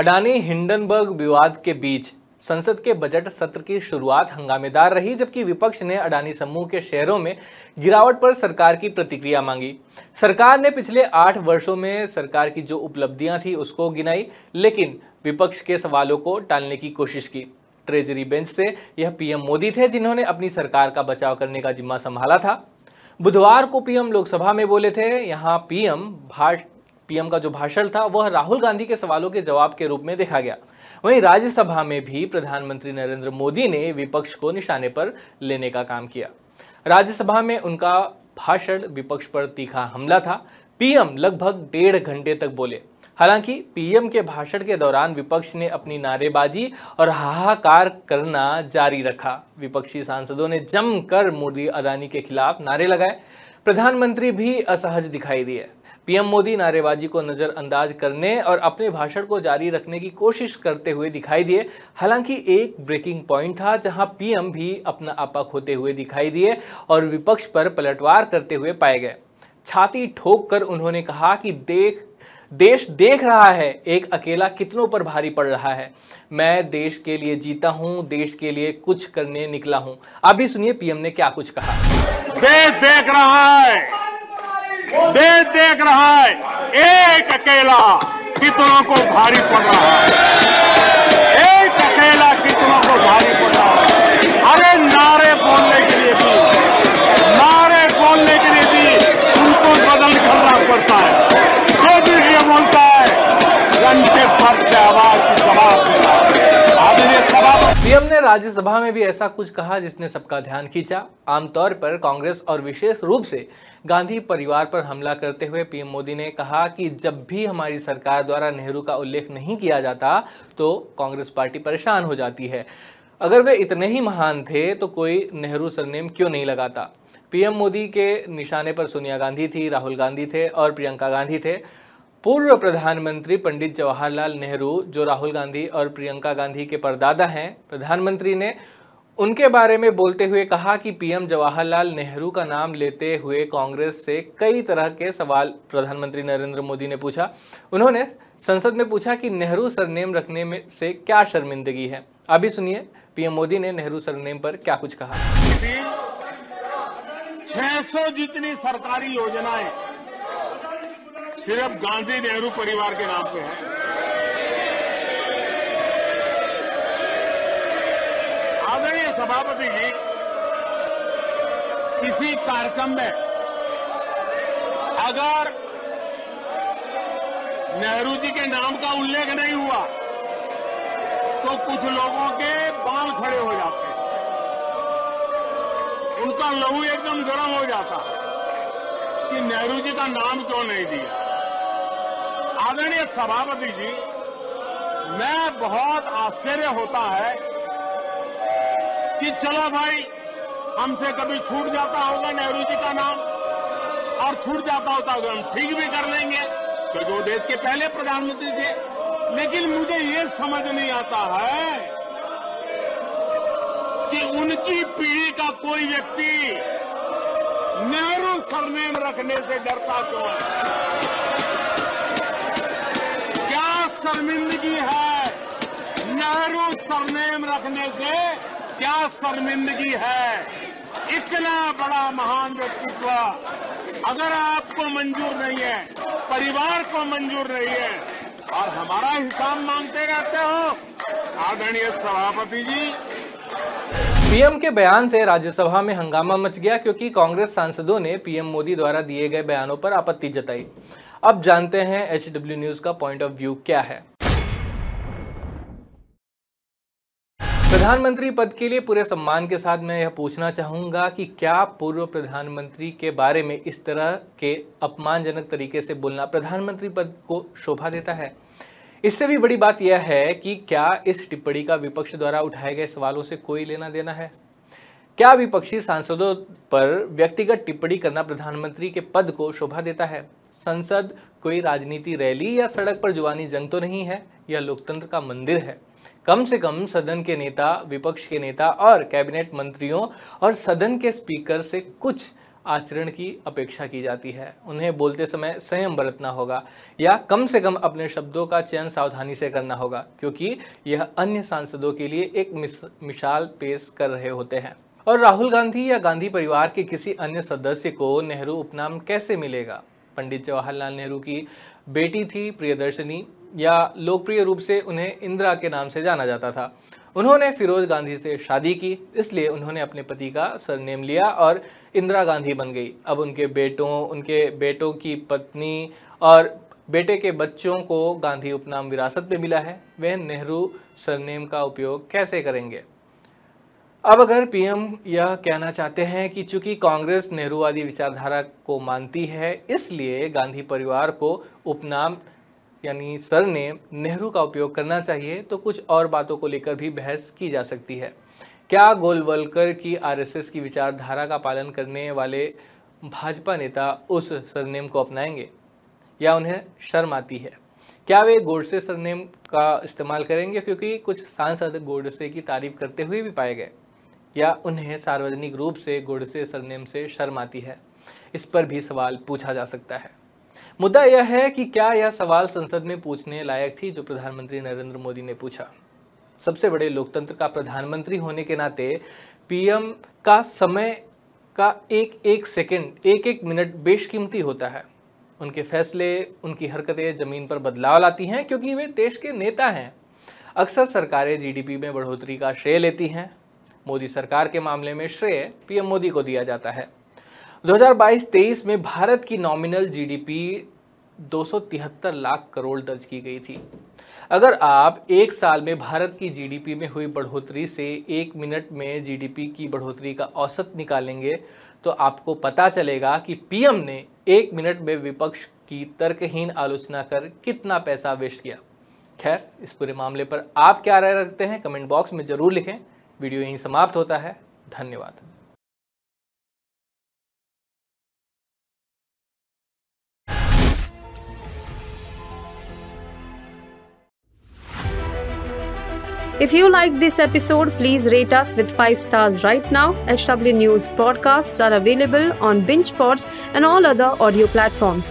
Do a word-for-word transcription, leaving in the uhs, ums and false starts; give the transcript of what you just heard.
Adani Hindenburg विवाद के बीच संसद के बजट सत्र की शुरुआत हंगामेदार रही, जबकि विपक्ष ने अडानी समूह के शेयरों में गिरावट पर सरकार की प्रतिक्रिया मांगी। सरकार ने पिछले आठ वर्षों में सरकार की जो उपलब्धियां थी उसको गिनाई, लेकिन विपक्ष के सवालों को टालने की कोशिश की। ट्रेजरी बेंच से यह पीएम मोदी थे जिन्होंने अपनी सरकार का बचाव करने का जिम्मा संभाला था। बुधवार को पीएम लोकसभा में बोले थे। यहाँ पीएम भारत पीएम का जो भाषण था वह राहुल गांधी के सवालों के जवाब के रूप में देखा गया। वहीं राज्यसभा में भी प्रधानमंत्री नरेंद्र मोदी ने विपक्ष को निशाने पर लेने का काम किया। राज्यसभा में उनका भाषण विपक्ष पर तीखा हमला था। पीएम लगभग डेढ़ घंटे तक बोले। हालांकि पीएम के भाषण के दौरान विपक्ष ने अपनी नारेबाजी और हाहाकार करना जारी रखा। विपक्षी सांसदों ने जमकर मोदी अडानी के खिलाफ नारे लगाए। प्रधानमंत्री भी असहज दिखाई दिए। पीएम मोदी नारेबाजी को नज़रअंदाज करने और अपने भाषण को जारी रखने की कोशिश करते हुए दिखाई दिए। हालांकि एक ब्रेकिंग पॉइंट था जहां पीएम भी अपना आपा खोते हुए दिखाई दिए और विपक्ष पर पलटवार करते हुए पाए गए। छाती ठोक कर उन्होंने कहा कि देख देश देख रहा है, एक अकेला कितनों पर भारी पड़ रहा है। मैं देश के लिए जीता हूँ, देश के लिए कुछ करने निकला हूँ। अभी सुनिए पीएम ने क्या कुछ कहा। देश देख रहा है, देश देख रहा है, एक अकेला कितनों को भारी पड़ रहा है, एक अकेला कितनों को भारी पड़ रहा है। अरे नारे बोलने के लिए भी नारे बोलने के लिए भी उनको बदल करना पड़ता है। जो भी ये बोलता है घंटे भर से आवाज की समाप्त। पीएम ने राज्यसभा में भी ऐसा कुछ कहा जिसने सबका ध्यान खींचा। आमतौर पर कांग्रेस और विशेष रूप से गांधी परिवार पर हमला करते हुए पीएम मोदी ने कहा कि जब भी हमारी सरकार द्वारा नेहरू का उल्लेख नहीं किया जाता तो कांग्रेस पार्टी परेशान हो जाती है। अगर वे इतने ही महान थे तो कोई नेहरू सरनेम क्यों नहीं लगाता। पीएम मोदी के निशाने पर सोनिया गांधी थी, राहुल गांधी थे और प्रियंका गांधी थे। पूर्व प्रधानमंत्री पंडित जवाहरलाल नेहरू, जो राहुल गांधी और प्रियंका गांधी के परदादा हैं, प्रधानमंत्री ने उनके बारे में बोलते हुए कहा कि पीएम जवाहरलाल नेहरू का नाम लेते हुए कांग्रेस से कई तरह के सवाल प्रधानमंत्री नरेंद्र मोदी ने पूछा। उन्होंने संसद में पूछा कि नेहरू सरनेम रखने में से क्या शर्मिंदगी है। अभी सुनिए पीएम मोदी ने नेहरू सरनेम पर क्या कुछ कहा। छह सौ जितनी सरकारी योजनाएं सिर्फ गांधी नेहरू परिवार के नाम पे है। आदरणीय सभापति जी, किसी कार्यक्रम में अगर नेहरू जी के नाम का उल्लेख नहीं हुआ तो कुछ लोगों के बाल खड़े हो जाते हैं, उनका लहू एकदम गर्म हो जाता कि नेहरू जी का नाम क्यों नहीं दिया। आदरणीय सभापति जी, मैं बहुत आश्चर्य होता है कि चलो भाई हमसे कभी छूट जाता होगा नेहरू जी का नाम, और छूट जाता होता होगा हम ठीक भी कर लेंगे क्योंकि वो देश के पहले प्रधानमंत्री थे। लेकिन मुझे ये समझ नहीं आता है कि उनकी पीढ़ी का कोई व्यक्ति नेहरू सरनेम रखने से डरता क्यों है। शर्मिंदगी है नेहरू सरनेम रखने से, क्या शर्मिंदगी है। इतना बड़ा महान व्यक्तित्व अगर आपको मंजूर नहीं है, परिवार को मंजूर नहीं है और हमारा हिसाब मांगते रहते हो। आदरणीय सभापति जी, पीएम के बयान से राज्यसभा में हंगामा मच गया क्योंकि कांग्रेस सांसदों ने पीएम मोदी द्वारा दिए गए बयानों पर आपत्ति जताई। अब जानते हैं एचडब्ल्यू न्यूज का पॉइंट ऑफ व्यू क्या है। प्रधानमंत्री पद के लिए पूरे सम्मान के साथ मैं यह पूछना चाहूँगा कि क्या पूर्व प्रधानमंत्री के बारे में इस तरह के अपमानजनक तरीके से बोलना प्रधानमंत्री पद को शोभा देता है? इससे भी बड़ी बात यह है कि क्या इस टिप्पणी का विपक्ष द्वारा उठाए गए सवालों से कोई लेना देना है? क्या विपक्षी सांसदों पर व्यक्तिगत टिप्पणी करना प्रधानमंत्री के पद को शोभा देता है? संसद कोई राजनीति रैली या सड़क पर जुबानी जंग तो नहीं है, यह लोकतंत्र का मंदिर है। कम से कम सदन के नेता, विपक्ष के नेता और कैबिनेट मंत्रियों और सदन के स्पीकर से कुछ आचरण की अपेक्षा की जाती है। उन्हें बोलते समय संयम बरतना होगा या कम से कम अपने शब्दों का चयन सावधानी से करना होगा, क्योंकि यह अन्य सांसदों के लिए एक मिसाल पेश कर रहे होते हैं। और राहुल गांधी या गांधी परिवार के किसी अन्य सदस्य को नेहरू उपनाम कैसे मिलेगा? पंडित जवाहरलाल नेहरू की बेटी थी प्रियदर्शनी, या लोकप्रिय रूप से उन्हें इंदिरा के नाम से जाना जाता था। उन्होंने फिरोज गांधी से शादी की, इसलिए उन्होंने अपने पति का सरनेम लिया और इंदिरा गांधी बन गई। अब उनके बेटों, उनके बेटों की पत्नी और बेटे के बच्चों को गांधी उपनाम विरासत में मिला है। वे नेहरू सरनेम का उपयोग कैसे करेंगे? अब अगर पीएम यह कहना चाहते हैं कि चूंकि कांग्रेस नेहरूवादी विचारधारा को मानती है, इसलिए गांधी परिवार को उपनाम यानी सरनेम नेहरू का उपयोग करना चाहिए, तो कुछ और बातों को लेकर भी बहस की जा सकती है। क्या गोलवलकर की आरएसएस की विचारधारा का पालन करने वाले भाजपा नेता उस सरनेम को अपनाएंगे या उन्हें शर्म आती है? क्या वे गोडसे सरनेम का इस्तेमाल करेंगे, क्योंकि कुछ सांसद गोडसे की तारीफ करते हुए भी पाए गए? या उन्हें सार्वजनिक रूप से गोडसे सरनेम से शर्म आती है? इस पर भी सवाल पूछा जा सकता है। मुद्दा यह है कि क्या यह सवाल संसद में पूछने लायक थी जो प्रधानमंत्री नरेंद्र मोदी ने पूछा? सबसे बड़े लोकतंत्र का प्रधानमंत्री होने के नाते पीएम का समय का एक एक सेकंड, एक एक मिनट बेशकीमती होता है। उनके फैसले, उनकी हरकतें जमीन पर बदलाव लाती हैं, क्योंकि वे देश के नेता हैं। अक्सर सरकारें जीडीपी में बढ़ोतरी का श्रेय लेती हैं। मोदी सरकार के मामले में श्रेय पीएम मोदी को दिया जाता है। दो हज़ार बाईस तेईस में भारत की नॉमिनल जीडीपी दो सौ तिहत्तर लाख करोड़ दर्ज की गई थी। अगर आप एक साल में भारत की जीडीपी में हुई बढ़ोतरी से एक मिनट में जीडीपी की बढ़ोतरी का औसत निकालेंगे, तो आपको पता चलेगा कि पीएम ने एक मिनट में विपक्ष की तर्कहीन आलोचना कर कितना पैसा वेस्ट किया। खैर, इस पूरे मामले पर आप क्या राय रखते हैं, कमेंट बॉक्स में ज़रूर लिखें। वीडियो यहीं समाप्त होता है। धन्यवाद। If you like this episode, please rate us with five stars right now. H W News podcasts are available on Binge Pods and all other audio platforms.